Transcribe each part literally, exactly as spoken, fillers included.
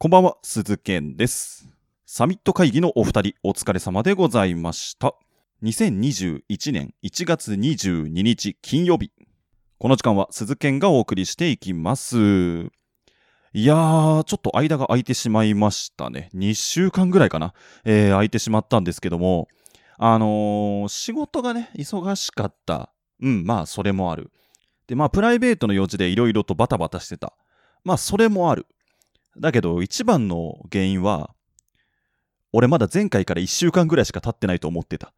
こんばんは、鈴健です。サミット会議のお二人、お疲れ様でございました。にせんにじゅういちねんいちがつにじゅうににち金曜日。この時間は鈴健がお送りしていきます。いやー、ちょっと間が空いてしまいましたね。にしゅうかんぐらいかな。えー、空いてしまったんですけども、あのー、仕事がね、忙しかった。うん、まあ、それもある。で、まあ、プライベートの用事でいろいろとバタバタしてた。まあ、それもある。だけど一番の原因は、俺まだ前回からいっしゅうかんぐらいしか経ってないと思ってた。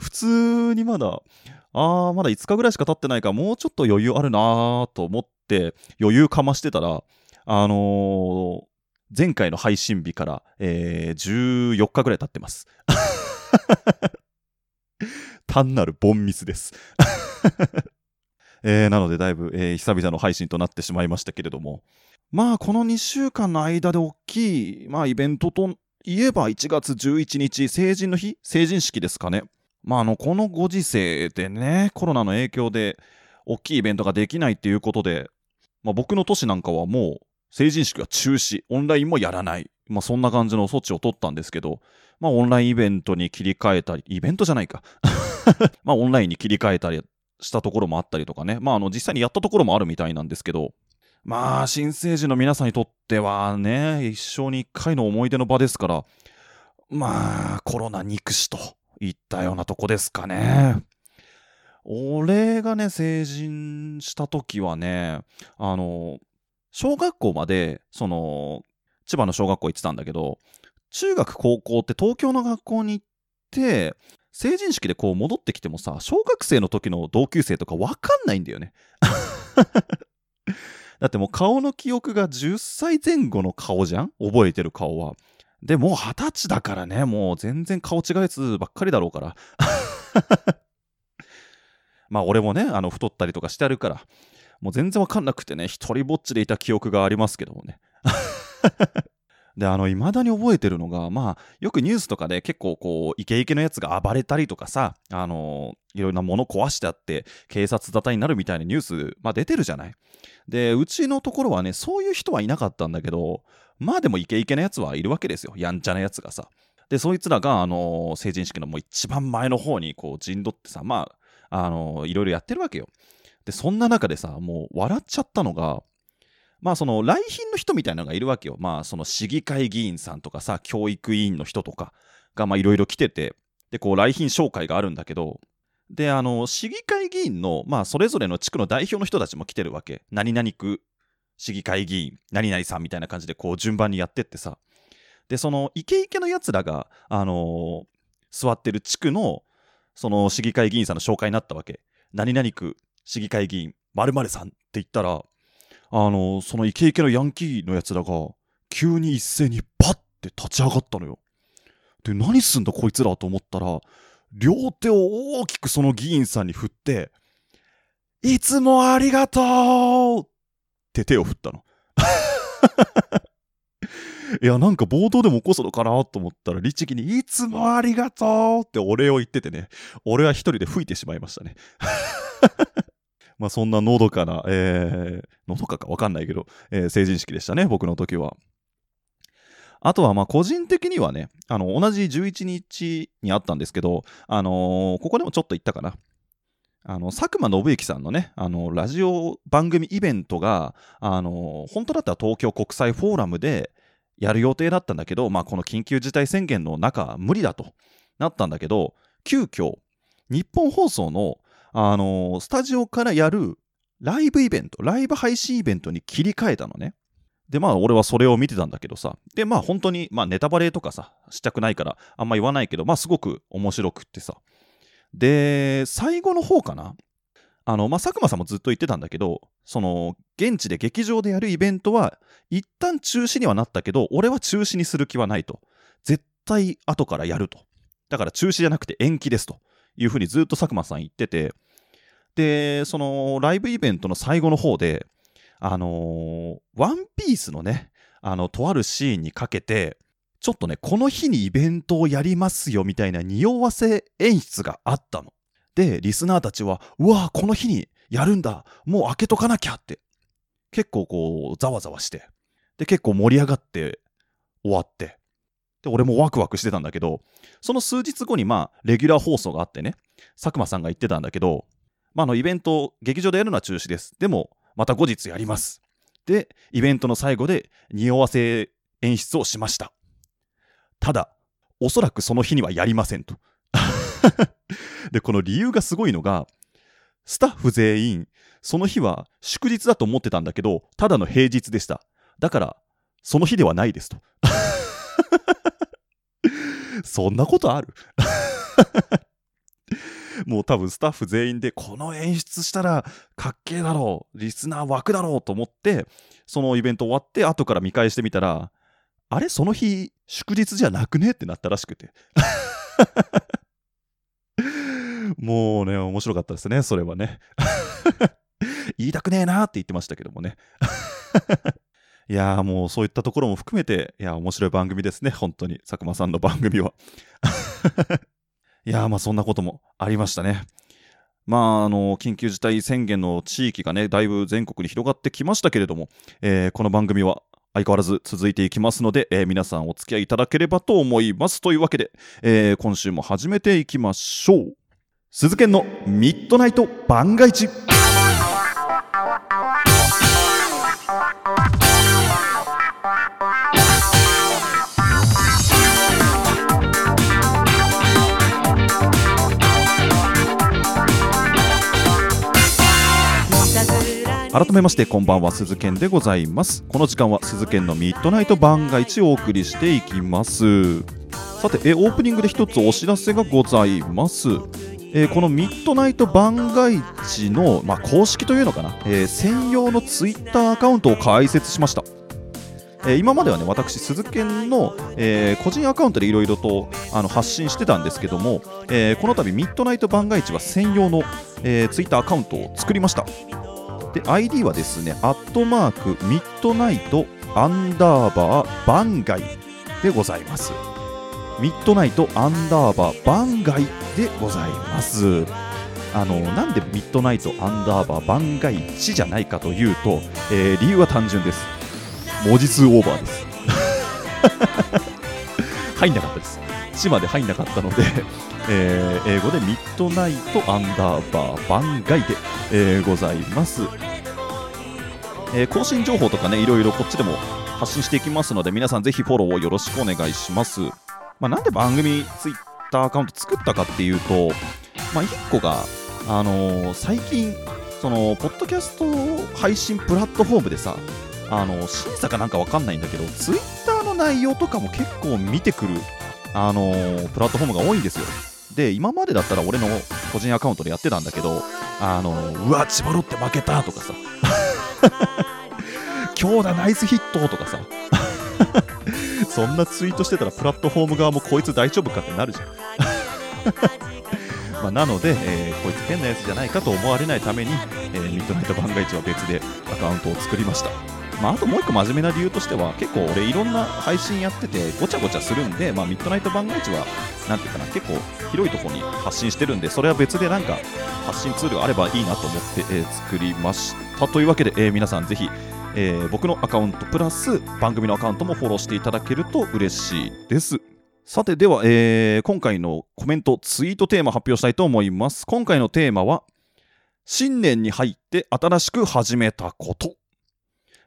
普通にまだ、ああまだいつかぐらいしか経ってないから、もうちょっと余裕あるなと思って余裕かましてたら、あのー、前回の配信日から、えー、じゅうよっかぐらい経ってます。単なるボンミスです。えー、なのでだいぶ、えー、久々の配信となってしまいましたけれども、まあこのにしゅうかんの間で大きい、まあ、イベントといえばいちがつじゅういちにち成人の日、成人式ですかね。まああのこのご時世でね、コロナの影響で大きいイベントができないっていうことで、まあ、僕の都市なんかはもう成人式は中止、オンラインもやらない、まあ、そんな感じの措置を取ったんですけど、まあオンラインイベントに切り替えたり、イベントじゃないかまあオンラインに切り替えたりしたところもあったりとかね、まあ、あの実際にやったところもあるみたいなんですけど、まあ新成人の皆さんにとってはね、一生に一回の思い出の場ですから、まあコロナ憎しといったようなとこですかね。俺がね成人した時はね、あの小学校までその千葉の小学校行ってたんだけど、中学高校って東京の学校に行って成人式でこう戻ってきてもさ、小学生の時の同級生とか分かんないんだよね。だってもう顔の記憶がじゅっさいぜん後の顔じゃん、覚えてる顔は。でもうはたちだからね、もう全然顔違うやつばっかりだろうから。まあ俺もね、あの太ったりとかしてあるから、もう全然分かんなくてね、一人ぼっちでいた記憶がありますけどもね。で、あの、未だに覚えてるのが、まあ、よくニュースとかで結構こう、イケイケのやつが暴れたりとかさ、あのー、いろいろなもの壊してあって、警察沙汰になるみたいなニュース、まあ出てるじゃない。で、うちのところはね、そういう人はいなかったんだけど、まあでもイケイケなやつはいるわけですよ。やんちゃなやつがさ。で、そいつらが、あのー、成人式のもう一番前の方にこう、陣取ってさ、まあ、あのー、いろいろやってるわけよ。で、そんな中でさ、もう笑っちゃったのが、まあその来賓の人みたいなのがいるわけよ。まあその市議会議員さんとかさ、教育委員の人とかがまあいろいろ来てて、でこう来賓紹介があるんだけど、であの市議会議員のまあそれぞれの地区の代表の人たちも来てるわけ。何々区市議会議員何々さんみたいな感じでこう順番にやってってさ、でそのイケイケのやつらがあのー、座ってる地区のその市議会議員さんの紹介になったわけ。何々区市議会議員〇〇さんって言ったら、あのそのイケイケのヤンキーのやつらが急に一斉にパッて立ち上がったのよ。で、何すんだこいつらと思ったら、両手を大きくその議員さんに振って、いつもありがとうって手を振ったの。いや、なんか冒頭でも起こすのかなと思ったら、律儀にいつもありがとうってお礼を言っててね、俺は一人で吹いてしまいましたね。まあそんなのどかな、えー、のどかかわかんないけど、えー、成人式でしたね、僕の時は。あとはまあ個人的にはね、あの同じじゅういちにちにあったんですけど、あのー、ここでもちょっと言ったかな、あの佐久間信行さんのね、あのラジオ番組イベントが、あのー、本当だったら東京国際フォーラムでやる予定だったんだけど、まあこの緊急事態宣言の中無理だとなったんだけど、急遽日本放送のあのー、スタジオからやるライブイベント、ライブ配信イベントに切り替えたのね。で、まあ俺はそれを見てたんだけどさ、で、まあ本当に、まあ、ネタバレとかさしたくないからあんま言わないけど、まあすごく面白くってさ、で最後の方かな、あの、まあ、佐久間さんもずっと言ってたんだけど、その現地で劇場でやるイベントは一旦中止にはなったけど、俺は中止にする気はないと、絶対後からやると、だから中止じゃなくて延期ですというふうにずっと佐久間さん言ってて、でそのライブイベントの最後の方で、あのー、ワンピースのね、あのとあるシーンにかけて、ちょっとねこの日にイベントをやりますよみたいな匂わせ演出があったので、リスナーたちはうわーこの日にやるんだ、もう開けとかなきゃって結構こうざわざわして、で結構盛り上がって終わって、で俺もワクワクしてたんだけど、その数日後にまあレギュラー放送があってね、佐久間さんが言ってたんだけど、まあ、あのイベントを劇場でやるのは中止です、でもまた後日やります、でイベントの最後で匂わせ演出をしました、ただおそらくその日にはやりませんとでこの理由がすごいのが、スタッフ全員その日は祝日だと思ってたんだけど、ただの平日でした、だからその日ではないですとそんなことあるもう多分スタッフ全員でこの演出したらかっけえだろう、リスナー湧くだろうと思って、そのイベント終わって後から見返してみたら、あれその日祝日じゃなくねってなったらしくてもうね、面白かったですね、それはね言いたくねえなーって言ってましたけどもねいやー、もうそういったところも含めて、いや面白い番組ですね、本当に佐久間さんの番組は。いやー、まあそんなこともありましたね。まああの緊急事態宣言の地域がね、だいぶ全国に広がってきましたけれども、えー、この番組は相変わらず続いていきますので、えー、皆さんお付き合いいただければと思います。というわけで、えー、今週も始めていきましょう。鈴研のミッドナイト番外地。改めましてこんばんは、鈴研でございます。この時間は鈴研のミッドナイト番外地をお送りしていきます。さて、えオープニングで一つお知らせがございます。えー、このミッドナイト番外地の、まあ、公式というのかな、えー、専用のツイッターアカウントを開設しました。えー、今まではね、私鈴研の、えー、個人アカウントでいろいろとあの発信してたんですけども、えー、この度ミッドナイト番外地は専用の、えー、ツイッターアカウントを作りました。で アイディー はですね、アットマークミッドナイトアンダーバー番外でございます。ミッドナイトアンダーバー番外でございます。あのなんでミッドナイトアンダーバー番外地じゃないかというと、えー、理由は単純です。文字数オーバーです入んなかったです、地まで入んなかったのでえー、英語でミッドナイトアンダーバー番外で、えー、ございます。えー、更新情報とかね、いろいろこっちでも発信していきますので、皆さんぜひフォローをよろしくお願いします。まあ、なんで番組ツイッターアカウント作ったかっていうと、まあ、いっこが、あのー、最近そのポッドキャスト配信プラットフォームでさ、あのー、審査かなんかわかんないんだけど、ツイッターの内容とかも結構見てくる、あのー、プラットフォームが多いんですよ。で、今までだったら俺の個人アカウントでやってたんだけど、あのうわ千葉ロッテ負けたとかさ強打ナイスヒットとかさそんなツイートしてたらプラットフォーム側もこいつ大丈夫かってなるじゃんまあなので、えー、こいつ変なやつじゃないかと思われないために、えー、ミッドナイト番外地は別でアカウントを作りました。まあ、あともう一個真面目な理由としては、結構俺いろんな配信やっててごちゃごちゃするんで、まあ、ミッドナイト番外地はなんていうかな、結構広いところに発信してるんで、それは別でなんか発信ツールがあればいいなと思って、えー、作りました。というわけで、えー、皆さんぜひ、えー、僕のアカウントプラス番組のアカウントもフォローしていただけると嬉しいです。さて、では、えー、今回のコメントツイートテーマ発表したいと思います。今回のテーマは、新年に入って新しく始めたこと。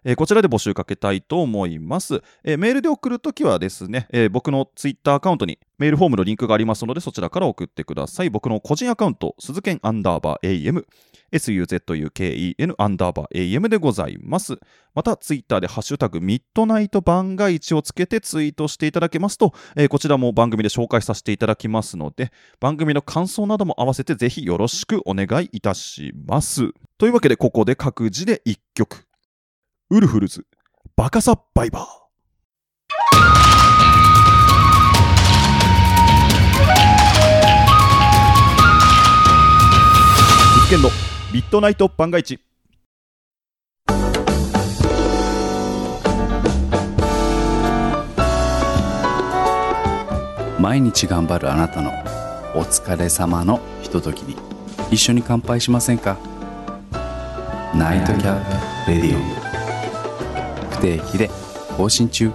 えー、こちらで募集かけたいと思います。えー、メールで送るときはですね、えー、僕のツイッターアカウントにメールフォームのリンクがありますので、そちらから送ってください。僕の個人アカウント、鈴研アンダーバー エーエム、エスユーゼットユーケーイーエヌ アンダーバー エーエム でございます。またツイッターでハッシュタグミッドナイト番外地をつけてツイートしていただけますと、えー、こちらも番組で紹介させていただきますので、番組の感想なども合わせてぜひよろしくお願いいたします。というわけで、ここで各自でいっきょく、ウルフルズ、バカサッバイバー。鈴研のミッドナイト番外地。毎日頑張るあなたのお疲れ様のひとときに一緒に乾杯しませんか。ナイトキャップレディオ。定期で更新中。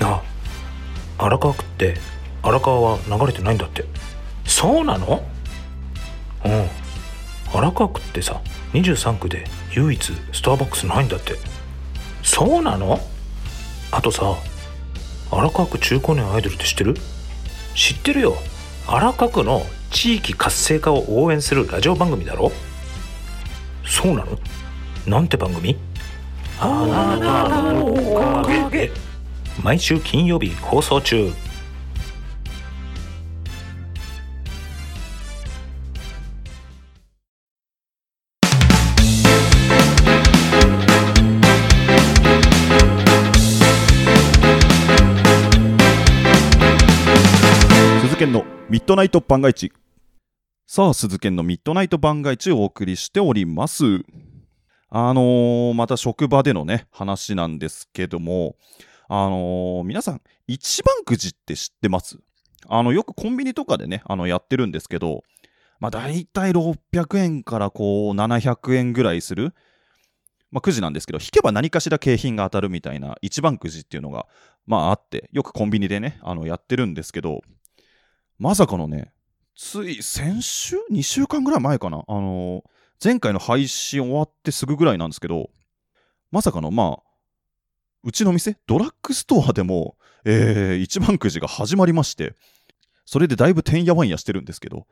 あ、荒川区って荒川は流れてないんだって。そうなの？うん、荒川区ってさ、にじゅうさんくで唯一スターバックスないんだって。そうなの？あとさ、荒川区中高年アイドルって知ってる？知ってるよ。荒川区の地域活性化を応援するラジオ番組だろ。そうなの？なんて番組？あなたのおかげ。毎週金曜日放送中。ミッドナイト番外地。さあ、鈴研のミッドナイト番外地をお送りしております。あのー、また職場でのね話なんですけども、あのー、皆さん一番くじって知ってます？あのよくコンビニとかでねあのやってるんですけど、まあ大体ろっぴゃくえんからこうななひゃくえんぐらいする、まあ、くじなんですけど、引けば何かしら景品が当たるみたいな一番くじっていうのがまああって、よくコンビニでねあのやってるんですけど、まさかのね、つい先週にしゅうかんぐらい前かな、あのー、前回の配信終わってすぐぐらいなんですけど、まさかの、まあうちの店ドラッグストアでも、えー、一番くじが始まりまして、それでだいぶてんやわんやしてるんですけど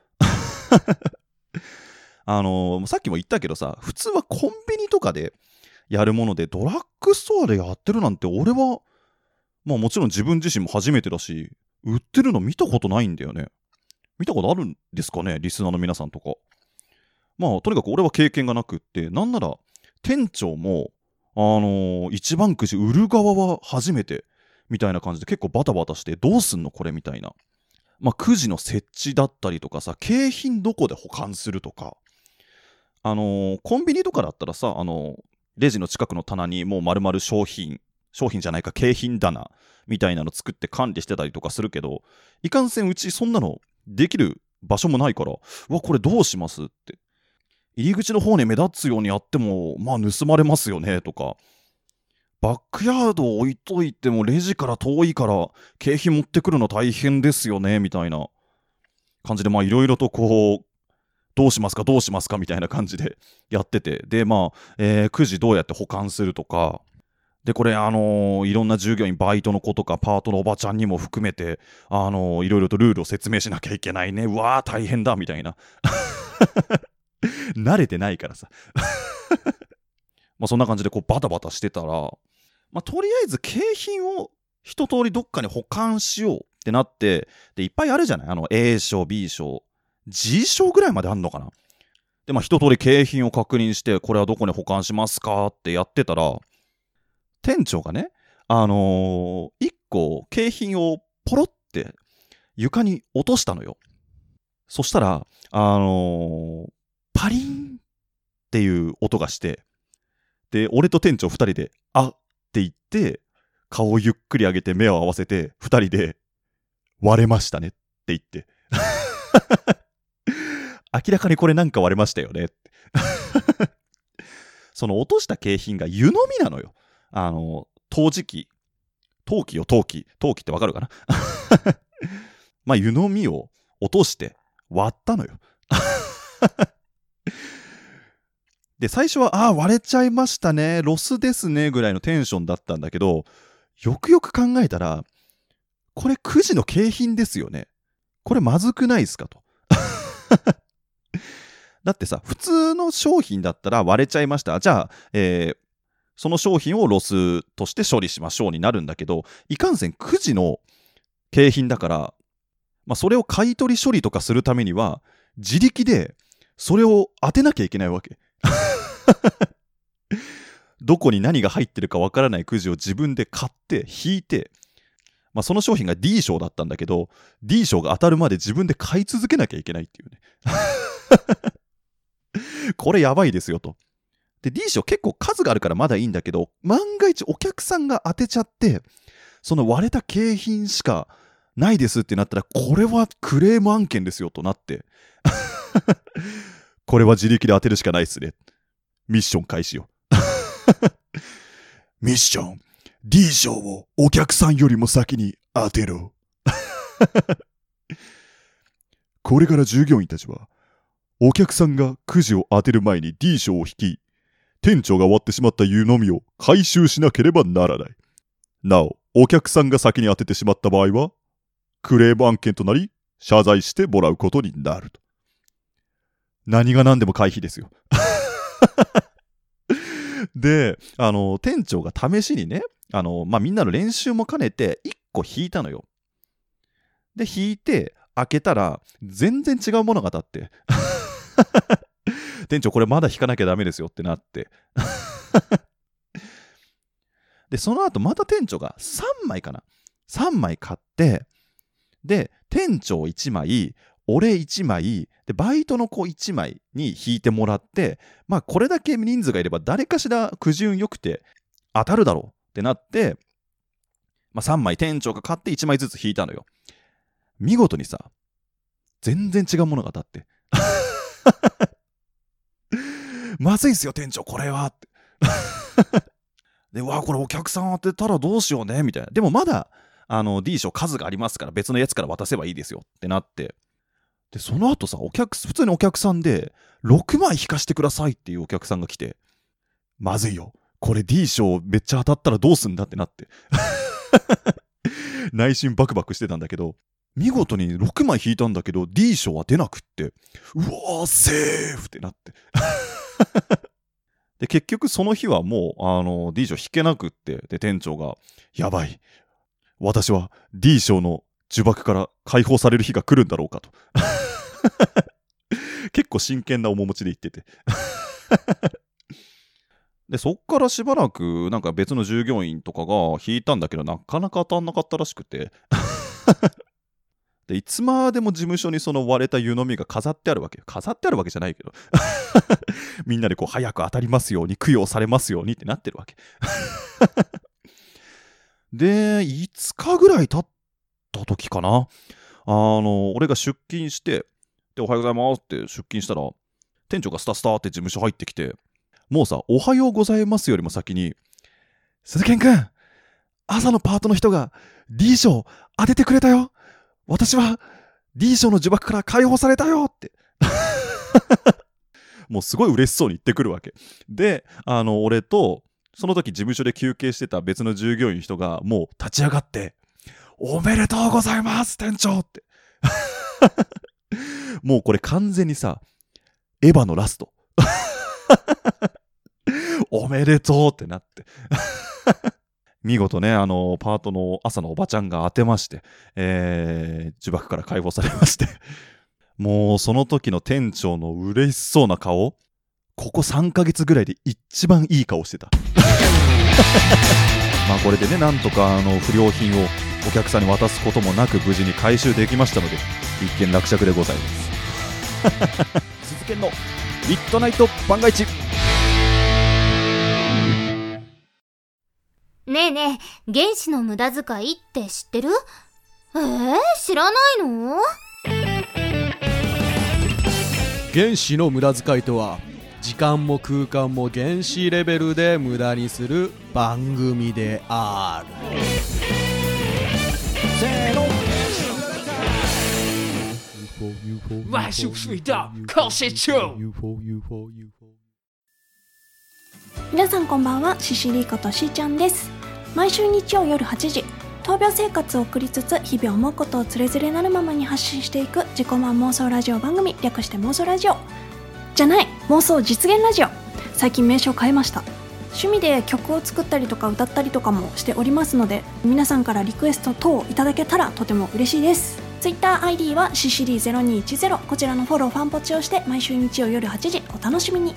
あのー、さっきも言ったけどさ、普通はコンビニとかでやるもので、ドラッグストアでやってるなんて俺は、まあ、もちろん自分自身も初めてだし、売ってるの見たことないんだよね。見たことあるんですかね、リスナーの皆さんとか。まあとにかく俺は経験がなくって、なんなら店長もあのー、一番くじ売る側は初めてみたいな感じで、結構バタバタして、どうすんのこれみたいな。まあくじの設置だったりとかさ、景品どこで保管するとか、あのー、コンビニとかだったらさ、あのー、レジの近くの棚にもう丸々商品商品じゃないか景品棚みたいなの作って管理してたりとかするけど、いかんせんうちそんなのできる場所もないから、うわこれどうしますって、入り口の方に目立つようにやってもまあ盗まれますよねとか、バックヤードを置いといてもレジから遠いから景品持ってくるの大変ですよねみたいな感じで、まあいろいろとこうどうしますかどうしますかみたいな感じでやってて、でまあ、えー、くじどうやって保管するとかで、これあのー、いろんな従業員、バイトの子とかパートのおばちゃんにも含めてあのー、いろいろとルールを説明しなきゃいけないね、うわー大変だみたいな慣れてないからさまあそんな感じでこうバタバタしてたら、まあ、とりあえず景品を一通りどっかに保管しようってなって、でいっぱいあるじゃない、あの A 賞 B 賞 G 賞ぐらいまであんのかな。でまあ一通り景品を確認して、これはどこに保管しますかってやってたら、店長がね、あのー、いっこ景品をポロって床に落としたのよ。そしたら、あのー、パリンっていう音がして、で、俺と店長ふたりで、あって言って、顔をゆっくり上げて目を合わせて、ふたりで、割れましたねって言って。明らかにこれなんか割れましたよねってその落とした景品が湯飲みなのよ。あの陶磁器、陶器よ陶器、陶器ってわかるかなまあ湯飲みを落として割ったのよで最初はあー割れちゃいましたね、ロスですねぐらいのテンションだったんだけど、よくよく考えたらこれくじの景品ですよね、これまずくないですかとだってさ、普通の商品だったら割れちゃいました、じゃあえーその商品をロスとして処理しましょうになるんだけど、いかんせんくじの景品だから、まあ、それを買い取り処理とかするためには自力でそれを当てなきゃいけないわけどこに何が入ってるかわからないくじを自分で買って引いて、まあ、その商品が D 賞だったんだけど、 D 賞が当たるまで自分で買い続けなきゃいけないっていうねこれやばいですよと。で D 賞結構数があるからまだいいんだけど、万が一お客さんが当てちゃってその割れた景品しかないですってなったら、これはクレーム案件ですよとなってこれは自力で当てるしかないっすね。ミッション開始よミッション D 賞をお客さんよりも先に当てろこれから従業員たちはお客さんがくじを当てる前に D 賞を引き、店長が割ってしまった湯飲みを回収しなければならない。なお、お客さんが先に当ててしまった場合はクレーム案件となり、謝罪してもらうことになると。何が何でも回避ですよで、あの店長が試しにね、あの、まあ、みんなの練習も兼ねていっこ引いたのよ。で、引いて開けたら全然違うものが当たって店長、これまだ引かなきゃダメですよってなってで、その後また店長がさんまいかな、さんまい買って、で店長いちまい、俺いちまいで、バイトの子いちまいに引いてもらって、まあこれだけ人数がいれば誰かしらくじ運よくて当たるだろうってなって、まあさんまい店長が買っていちまいずつ引いたのよ。見事にさ、全然違うものが当たってまずいっすよ店長、これはってで、わあ、これお客さん当てたらどうしようねみたいな。でもまだあの D 賞数がありますから、別のやつから渡せばいいですよってなって、でその後さ、お客普通にお客さんでろくまい引かしてくださいっていうお客さんが来て、まずいよこれ D 賞めっちゃ当たったらどうすんだってなって内心バクバクしてたんだけど、見事にろくまい引いたんだけど D 賞は出なくって、うわーセーフってなってで結局その日はもうあの D 賞引けなくって、で店長がやばい、私は D 賞の呪縛から解放される日が来るんだろうかと結構真剣な面持ちで言っててでそっからしばらくなんか別の従業員とかが引いたんだけど、なかなか当たんなかったらしくてでいつまでも事務所にその割れた湯飲みが飾ってあるわけ、飾ってあるわけじゃないけどみんなでこう早く当たりますように、供養されますようにってなってるわけでいつかぐらい経った時かな、あの俺が出勤して、でおはようございますって出勤したら、店長がスタスタって事務所入ってきて、もうさ、おはようございますよりも先に、鈴賢くん、朝のパートの人が D 賞当ててくれたよ、私は D 賞の呪縛から解放されたよってもうすごい嬉しそうに言ってくるわけで、あの俺とその時事務所で休憩してた別の従業員の人がもう立ち上がって、おめでとうございます店長ってもうこれ完全にさ、エヴァのラストおめでとうってなって見事ね、あのパートの朝のおばちゃんが当てまして、えー、呪縛から解放されましてもうその時の店長の嬉しそうな顔、ここさんかげつぐらいで一番いい顔してたまあこれでね、なんとかあの不良品をお客さんに渡すこともなく無事に回収できましたので、一件落着でございます鈴賢のミッドナイト番外地。ねえねえ、原子の無駄遣いって知ってる？えー、知らないの？原子の無駄遣いとは、時間も空間も原子レベルで無駄にする番組である。せーの。ワシュスイダーコシチョウ。皆さんこんばんは、シシリことしーちゃんです。毎週日曜夜はちじ、闘病生活を送りつつ日々思うことをつれづれなるままに発信していく自己満妄想ラジオ番組、略して妄想ラジオじゃない、妄想実現ラジオ。最近名称変えました。趣味で曲を作ったりとか歌ったりとかもしておりますので、皆さんからリクエスト等をいただけたらとても嬉しいです。 TwitterID はシシリゼロにいちゼロ、こちらのフォローファンポチをして、毎週日曜夜はちじお楽しみに。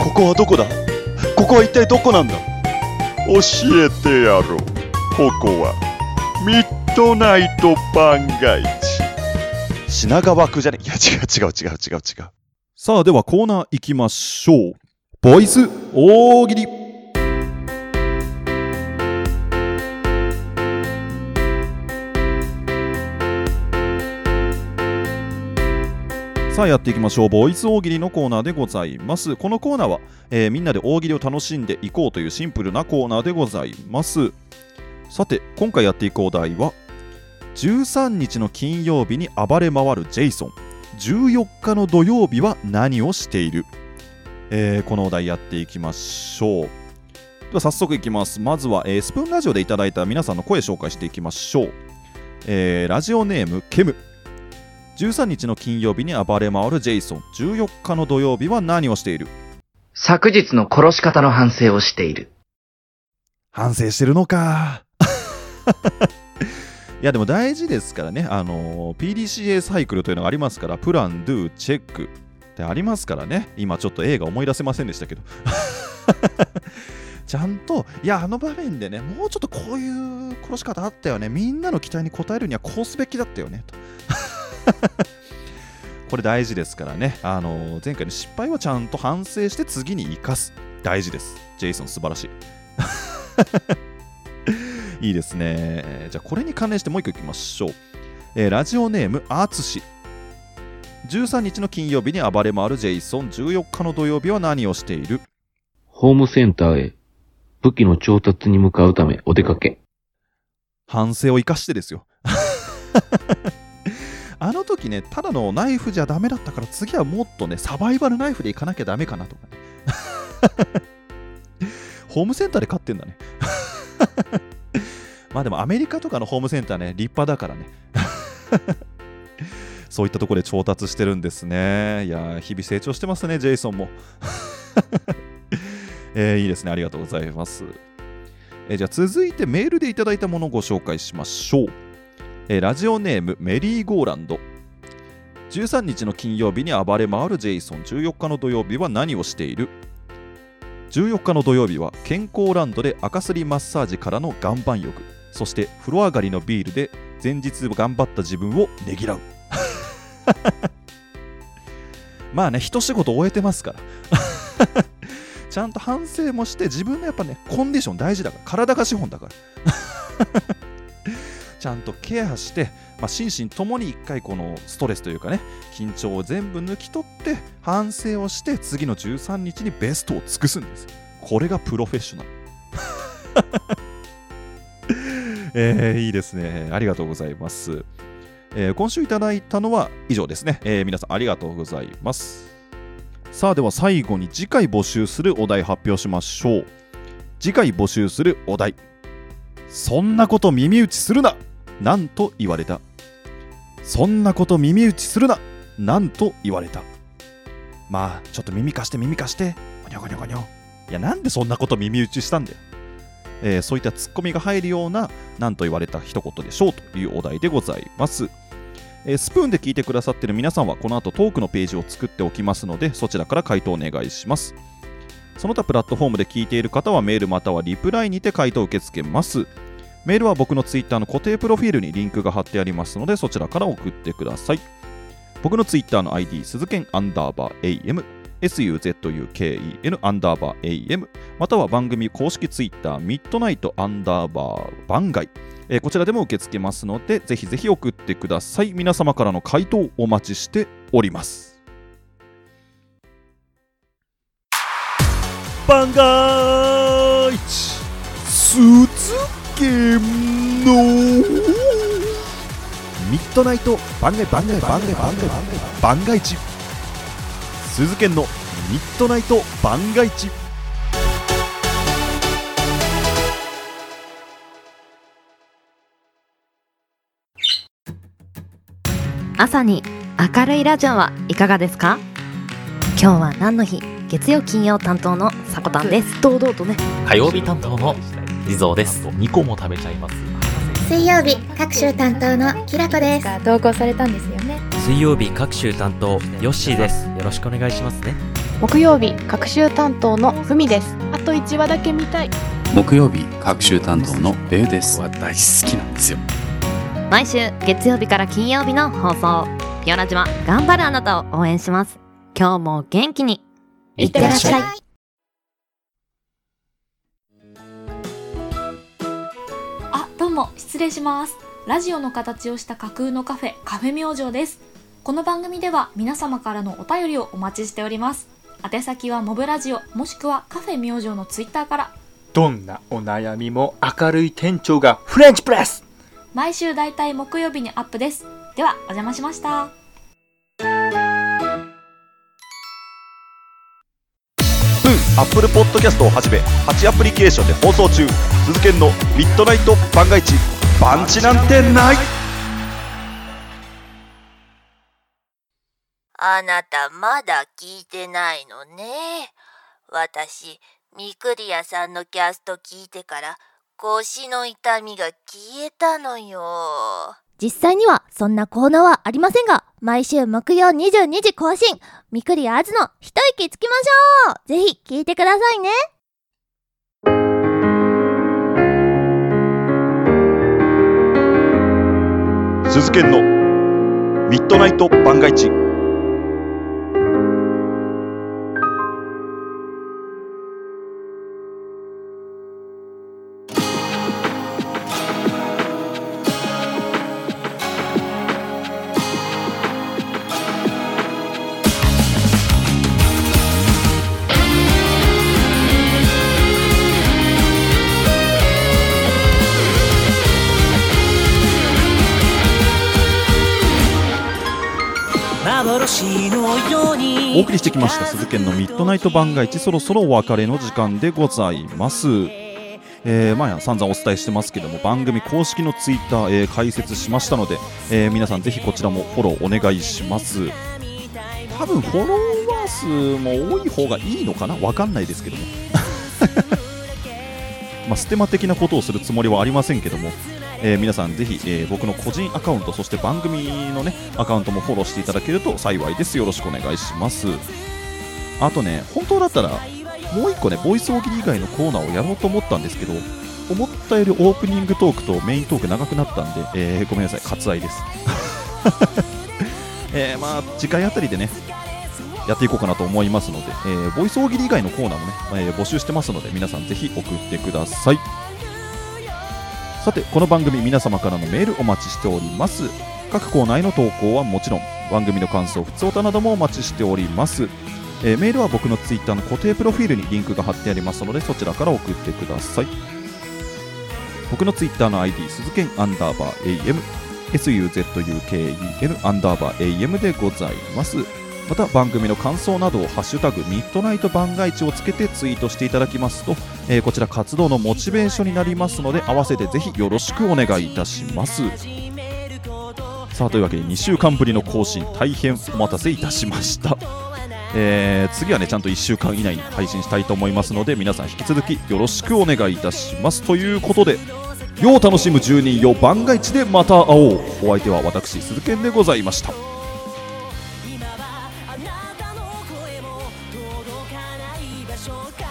ここはどこだ？ここは一体どこなんだ？教えてやろう。ここはミッドナイト番外地。品川区じゃね？いや違う違う違う違う違う。さあではコーナー行きましょう。ボイス大喜利。さあやっていきましょう。ボイス大喜利のコーナーでございます。このコーナーは、えー、みんなで大喜利を楽しんでいこうというシンプルなコーナーでございます。さて今回やっていくお題は、じゅうさんにちの金曜日に暴れ回るジェイソン、じゅうよっかの土曜日は何をしている、えー、このお題やっていきましょう。では早速いきます。まずは、えー、スプーンラジオでいただいた皆さんの声紹介していきましょう。えー、ラジオネームケム、じゅうさんにちの金曜日に暴れ回るジェイソン、じゅうよっかの土曜日は何をしている？昨日の殺し方の反省をしている。反省してるのかいやでも大事ですからね、あのー、ピーディーシーエー サイクルというのがありますから、プラン、ドゥ、チェックってありますからね。今ちょっと映画思い出せませんでしたけどちゃんと、いやあの場面でね、もうちょっとこういう殺し方あったよね、みんなの期待に応えるにはこうすべきだったよねとこれ大事ですからね、あのー、前回の失敗はちゃんと反省して次に生かす、大事です。ジェイソン素晴らしいいいですね。じゃあこれに関連してもう一個いきましょう。えー、ラジオネームあつし、じゅうさんにちの金曜日に暴れ回るジェイソン、じゅうよっかの土曜日は何をしている？ホームセンターへ武器の調達に向かうためお出かけ。反省を生かしてですよあの時ね、ただのナイフじゃダメだったから、次はもっとね、サバイバルナイフでいかなきゃダメかなとか、ね、ホームセンターで買ってんだねまあでもアメリカとかのホームセンターね、立派だからねそういったところで調達してるんですね。いや日々成長してますね、ジェイソンも、えー、いいですね、ありがとうございます。えー、じゃあ続いてメールでいただいたものをご紹介しましょう。えラジオネームメリーゴーランド、じゅうさんにちの金曜日に暴れ回るジェイソン、じゅうよっかの土曜日は何をしている？じゅうよっかの土曜日は健康ランドで赤すりマッサージからの岩盤浴、そして風呂上がりのビールで前日頑張った自分をねぎらうまあね、一仕事終えてますからちゃんと反省もして、自分のやっぱねコンディション大事だから、体が資本だからちゃんとケアして、まあ、心身ともに一回このストレスというかね、緊張を全部抜き取って反省をして、次のじゅうさんにちにベストを尽くすんです。これがプロフェッショナル、えー、いいですね、ありがとうございます。えー、今週いただいたのは以上ですね。えー、皆さんありがとうございます。さあでは最後に次回募集するお題発表しましょう。次回募集するお題、そんなこと耳打ちするな、なんと言われた。そんなこと耳打ちするな、なんと言われた。まあちょっと耳貸して耳貸してゴニョゴニョゴニョ、いやなんでそんなこと耳打ちしたんだよ、えー、そういったツッコミが入るような、なんと言われた一言でしょうというお題でございます。えー、スプーンで聞いてくださっている皆さんはこの後トークのページを作っておきますので、そちらから回答お願いします。その他プラットフォームで聞いている方はメールまたはリプライにて回答を受け付けます。メールは僕のツイッターの固定プロフィールにリンクが貼ってありますので、そちらから送ってください。僕のツイッターの アイディー 鈴剣アンダーバー エーエム、 エスユーゼットユーケーイーエヌ アンダーバー エーエム、 または番組公式ツイッターミッドナイトアンダーバー番外、えー、こちらでも受け付けますので、ぜひぜひ送ってください。皆様からの回答お待ちしております。番外鈴剣のミッドナイト番外番外番外番外番外地、鈴剣のミッドナイト番外地。朝に明るいラジオはいかがですか？今日は何の日？月曜金曜担当のさこたんです。堂々とね。火曜日担当の地蔵です。にこも食べちゃいます。水曜日各週担当のきらこです。投稿されたんですよね。水曜日各週担当よっしーです。よろしくお願いしますね。木曜日各週担当のふみです。あといちわだけ見たい。木曜日各週担当のべうです。大好きなんですよ。毎週月曜日から金曜日の放送、ピオラジは頑張るあなたを応援します。今日も元気にいってらっしゃい。あ、どうも失礼します。ラジオの形をした架空のカフェ、カフェ明星です。この番組では皆様からのお便りをお待ちしております。宛先はモブラジオもしくはカフェ明星のツイッターから。どんなお悩みも明るい店長がフレンチプレス、毎週だいたい木曜日にアップです。ではお邪魔しました。アップルポッドキャストをはじめはちアプリケーションで放送中。鈴研のミッドナイト番外地、番地なんてない。あなたまだ聞いてないのね。私ミクリアさんのキャスト聞いてから腰の痛みが消えたのよ。実際にはそんなコーナーはありませんが、毎週木曜にじゅうにじ更新、ミクリアーズの一息つきましょう。ぜひ聞いてくださいね。鈴研のミッドナイト番外地。お送りしてきました鈴研のミッドナイト番外地、そろそろお別れの時間でございます。えー、まあ散々お伝えしてますけども、番組公式のツイッター、えー、開設しましたので、えー、皆さんぜひこちらもフォローお願いします。多分フォロワー数も多い方がいいのかな、わかんないですけどもまあステマ的なことをするつもりはありませんけども、えー、皆さんぜひ、えー、僕の個人アカウント、そして番組のねアカウントもフォローしていただけると幸いです。よろしくお願いします。あとね、本当だったらもう一個ね、ボイス大喜利以外のコーナーをやろうと思ったんですけど、思ったよりオープニングトークとメイントーク長くなったんで、えー、ごめんなさい、割愛です、えー、まあ次回あたりでねやっていこうかなと思いますので、えー、ボイス大喜利以外のコーナーもね、えー、募集してますので、皆さんぜひ送ってください。さて、この番組皆様からのメールお待ちしております。各コーナーへの投稿はもちろん、番組の感想、ふつおたなどもお待ちしております。えー、メールは僕のツイッターの固定プロフィールにリンクが貼ってありますので、そちらから送ってください。僕のツイッターの アイディー 鈴研アンダーバー エーエム、 エスユーゼットユーケーイーエヌ アンダーバー エーエム でございます。また番組の感想などをハッシュタグミッドナイト番外地をつけてツイートしていただきますと、えー、こちら活動のモチベーションになりますので、合わせてぜひよろしくお願いいたします。さあ、というわけでにしゅうかんぶりの更新、大変お待たせいたしました。えー、次はねちゃんといっしゅうかん以内に配信したいと思いますので、皆さん引き続きよろしくお願いいたします。ということで、世を楽しむ住人よ、番外地でまた会おう。お相手は私鈴研でございました。今はあなたの声も届かない場所から